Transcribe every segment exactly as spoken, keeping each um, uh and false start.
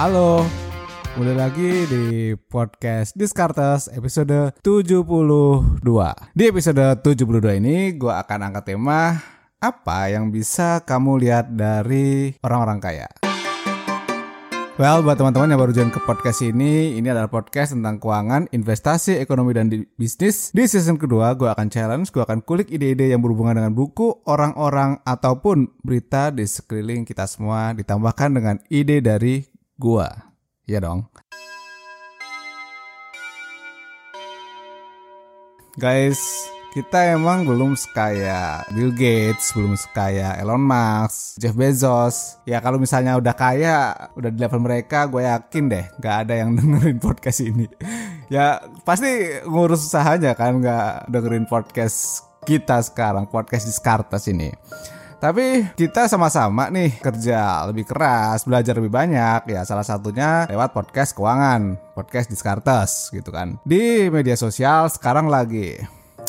Halo, udah lagi di podcast Diskartes episode tujuh puluh dua. Di episode tujuh puluh dua ini gue akan angkat tema apa yang bisa kamu lihat dari orang-orang kaya. Well, buat teman-teman yang baru join ke podcast ini, ini adalah podcast tentang keuangan, investasi, ekonomi, dan di- bisnis. Di season kedua, gue akan challenge, gue akan kulik ide-ide yang berhubungan dengan buku, orang-orang, ataupun berita di sekeliling kita semua, ditambahkan dengan ide dari gue. Ya dong. Guys, kita emang belum sekaya Bill Gates, belum sekaya Elon Musk, Jeff Bezos. Ya kalau misalnya udah kaya, udah di level mereka, gue yakin deh gak ada yang dengerin podcast ini. Ya pasti ngurus usahanya kan, gak dengerin podcast kita sekarang, podcast Diskartes ini. Tapi kita sama-sama nih kerja lebih keras, belajar lebih banyak. Ya salah satunya lewat podcast keuangan, podcast Diskartes gitu kan. Di media sosial sekarang lagi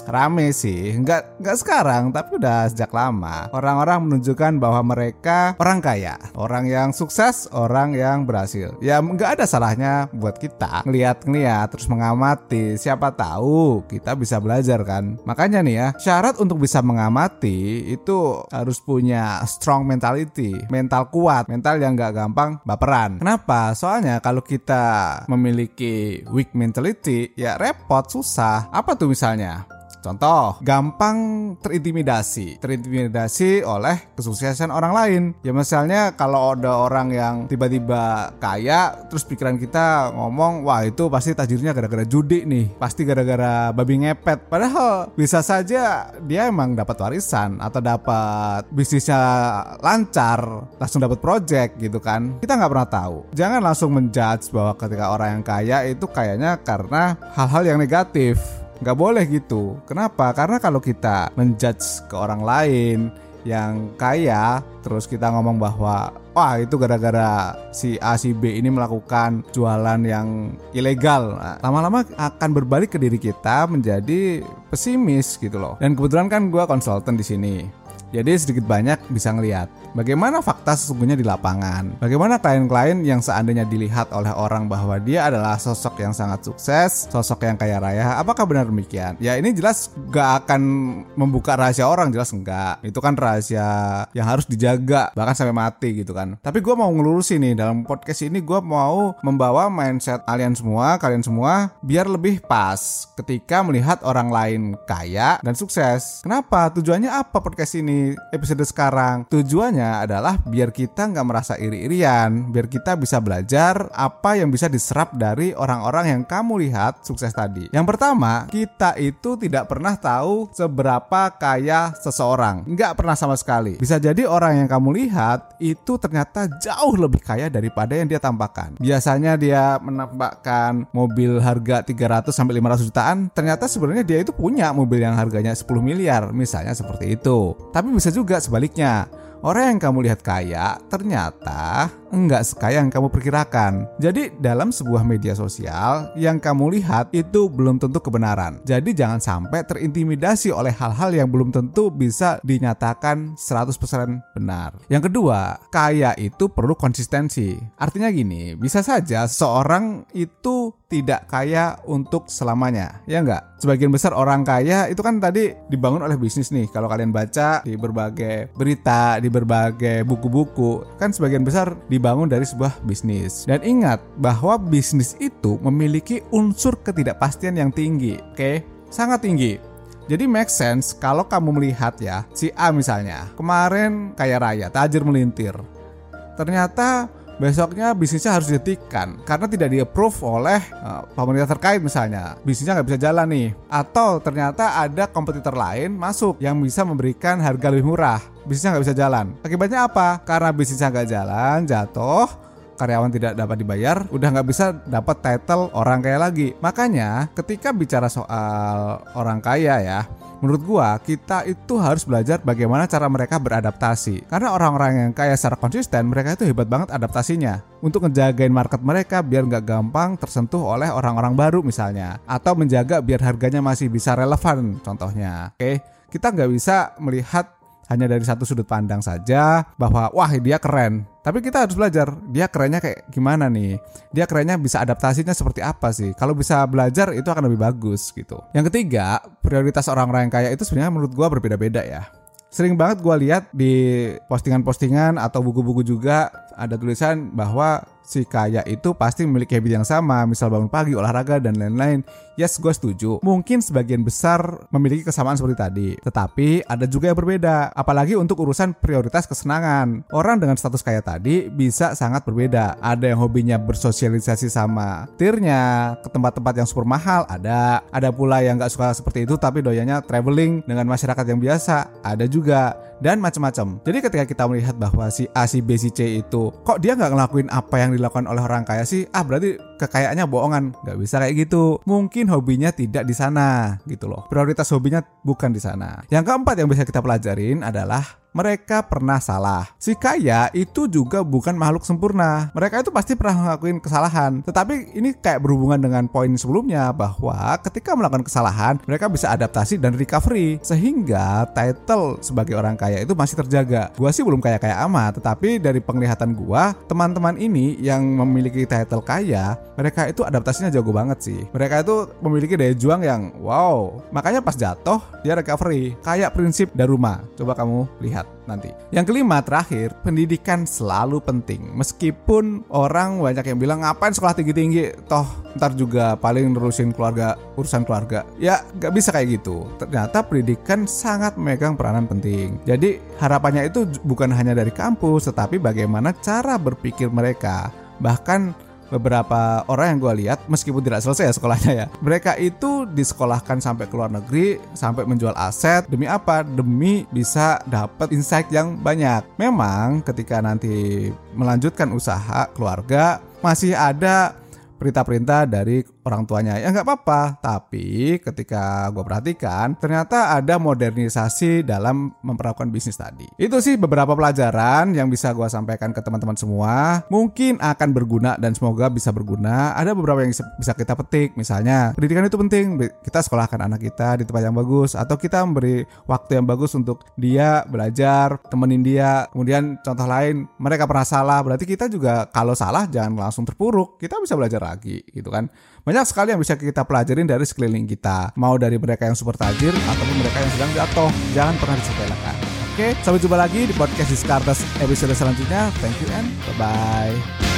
rame sih, nggak, nggak sekarang tapi udah sejak lama. Orang-orang menunjukkan bahwa mereka orang kaya, orang yang sukses, orang yang berhasil. Ya nggak ada salahnya buat kita ngeliat-ngeliat, terus mengamati. Siapa tahu kita bisa belajar kan. Makanya nih ya, syarat untuk bisa mengamati itu harus punya strong mentality, mental kuat, mental yang nggak gampang baperan. Kenapa? Soalnya kalau kita memiliki weak mentality, ya repot, susah. Apa tuh misalnya? Contoh, gampang terintimidasi Terintimidasi oleh kesuksesan orang lain. Ya misalnya kalau ada orang yang tiba-tiba kaya, terus pikiran kita ngomong, wah itu pasti tajirnya gara-gara judi nih, pasti gara-gara babi ngepet. Padahal bisa saja dia emang dapat warisan, atau dapat bisnisnya lancar, langsung dapat project gitu kan. Kita gak pernah tahu. Jangan langsung menjudge bahwa ketika orang yang kaya itu kayaknya karena hal-hal yang negatif. Gak boleh gitu. Kenapa? Karena kalau kita menjudge ke orang lain yang kaya, terus kita ngomong bahwa wah itu gara-gara si A, si B ini melakukan jualan yang ilegal, nah, lama-lama akan berbalik ke diri kita menjadi pesimis gitu loh. Dan kebetulan kan gue konsultan di sini, jadi sedikit banyak bisa ngelihat bagaimana fakta sesungguhnya di lapangan. Bagaimana klien-klien yang seandainya dilihat oleh orang bahwa dia adalah sosok yang sangat sukses, sosok yang kaya raya, apakah benar demikian? Ya ini jelas gak akan membuka rahasia orang, jelas enggak. Itu kan rahasia yang harus dijaga, bahkan sampai mati gitu kan. Tapi gue mau ngelurusin nih, dalam podcast ini gue mau membawa mindset kalian semua, kalian semua biar lebih pas ketika melihat orang lain kaya dan sukses. Kenapa? Tujuannya apa podcast ini, episode sekarang? Tujuannya adalah biar kita gak merasa iri-irian, biar kita bisa belajar apa yang bisa diserap dari orang-orang yang kamu lihat sukses tadi. Yang pertama, kita itu tidak pernah tahu seberapa kaya seseorang, gak pernah sama sekali. Bisa jadi orang yang kamu lihat itu ternyata jauh lebih kaya daripada yang dia tampakkan. Biasanya dia menampakkan mobil harga tiga ratus sampai lima ratus jutaan, ternyata sebenarnya dia itu punya mobil yang harganya sepuluh miliar, misalnya seperti itu. Tapi bisa juga sebaliknya, orang yang kamu lihat kaya ternyata enggak sekaya yang kamu perkirakan. Jadi dalam sebuah media sosial yang kamu lihat itu belum tentu kebenaran. Jadi jangan sampai terintimidasi oleh hal-hal yang belum tentu bisa dinyatakan seratus persen benar. Yang kedua, kaya itu perlu konsistensi. Artinya gini, bisa saja seorang itu tidak kaya untuk selamanya, ya enggak? Sebagian besar orang kaya itu kan tadi dibangun oleh bisnis nih. Kalau kalian baca di berbagai berita, di berbagai buku-buku, kan sebagian besar dibangun dari sebuah bisnis. Dan ingat bahwa bisnis itu memiliki unsur ketidakpastian yang tinggi, oke? Okay? Sangat tinggi. Jadi make sense kalau kamu melihat ya, si A misalnya, kemarin kaya raya, tajir melintir. Ternyata besoknya bisnisnya harus dihentikan karena tidak di-approve oleh uh, pemerintah terkait misalnya. Bisnisnya nggak bisa jalan nih. Atau ternyata ada kompetitor lain masuk yang bisa memberikan harga lebih murah. Bisnisnya nggak bisa jalan. Akibatnya apa? Karena bisnisnya nggak jalan, jatuh, karyawan tidak dapat dibayar, udah nggak bisa dapat title orang kaya lagi. Makanya ketika bicara soal orang kaya ya, menurut gua kita itu harus belajar bagaimana cara mereka beradaptasi. Karena orang-orang yang kaya secara konsisten, mereka itu hebat banget adaptasinya untuk ngejagain market mereka biar nggak gampang tersentuh oleh orang-orang baru misalnya, atau menjaga biar harganya masih bisa relevan contohnya. Oke, kita nggak bisa melihat hanya dari satu sudut pandang saja bahwa wah dia keren. Tapi kita harus belajar dia kerennya kayak gimana nih. Dia kerennya bisa adaptasinya seperti apa sih. Kalau bisa belajar itu akan lebih bagus gitu. Yang ketiga, prioritas orang-orang yang kaya itu sebenarnya menurut gue berbeda-beda ya. Sering banget gue lihat di postingan-postingan atau buku-buku juga ada tulisan bahwa si kaya itu pasti memiliki habit yang sama, misal bangun pagi, olahraga, dan lain-lain. Yes, gue setuju. Mungkin sebagian besar memiliki kesamaan seperti tadi. Tetapi ada juga yang berbeda, apalagi untuk urusan prioritas kesenangan. Orang dengan status kaya tadi bisa sangat berbeda. Ada yang hobinya bersosialisasi sama tirnya, ke tempat-tempat yang super mahal, ada. Ada pula yang gak suka seperti itu tapi doyanya traveling dengan masyarakat yang biasa, ada juga. Dan macam-macam. Jadi ketika kita melihat bahwa si A, si B, si C itu, kok dia gak ngelakuin apa yang dilakukan oleh orang kaya sih, ah berarti kekayaannya bohongan. Gak bisa kayak gitu. Mungkin hobinya tidak di sana gitu loh. Prioritas hobinya bukan di sana. Yang keempat yang bisa kita pelajarin adalah mereka pernah salah. Si kaya itu juga bukan makhluk sempurna. Mereka itu pasti pernah ngelakuin kesalahan. Tetapi ini kayak berhubungan dengan poin sebelumnya, bahwa ketika melakukan kesalahan, mereka bisa adaptasi dan recovery. Sehingga title sebagai orang kaya itu masih terjaga. Gua sih belum kaya-kaya amat, tetapi dari penglihatan gua, teman-teman ini yang memiliki title kaya, mereka itu adaptasinya jago banget sih. Mereka itu memiliki daya juang yang wow. Makanya pas jatuh, dia recovery. Kayak prinsip Daruma. Coba kamu lihat nanti. Yang kelima, terakhir, pendidikan selalu penting. Meskipun orang banyak yang bilang ngapain sekolah tinggi-tinggi, toh ntar juga paling nerusin keluarga, urusan keluarga. Ya gak bisa kayak gitu. Ternyata pendidikan sangat memegang peranan penting. Jadi harapannya itu bukan hanya dari kampus, tetapi bagaimana cara berpikir mereka. Bahkan beberapa orang yang gue lihat, meskipun tidak selesai ya sekolahnya ya, mereka itu disekolahkan sampai ke luar negeri, sampai menjual aset. Demi apa? Demi bisa dapat insight yang banyak. Memang ketika nanti melanjutkan usaha keluarga, masih ada perintah-perintah dari orang tuanya. Ya nggak apa-apa. Tapi ketika gue perhatikan, ternyata ada modernisasi dalam memperlakukan bisnis tadi. Itu sih beberapa pelajaran yang bisa gue sampaikan ke teman-teman semua. Mungkin akan berguna dan semoga bisa berguna. Ada beberapa yang bisa kita petik. Misalnya, pendidikan itu penting. Kita sekolahkan anak kita di tempat yang bagus. Atau kita memberi waktu yang bagus untuk dia belajar, temenin dia. Kemudian contoh lain, mereka pernah salah. Berarti kita juga kalau salah jangan langsung terpuruk. Kita bisa belajar lagi gitu kan. Banyak sekali yang bisa kita pelajarin dari sekeliling kita, mau dari mereka yang super tajir ataupun mereka yang sedang jatuh. Jangan pernah disepelekan. Oke, sampai jumpa lagi di podcast Diskartes episode selanjutnya. Thank you and bye-bye.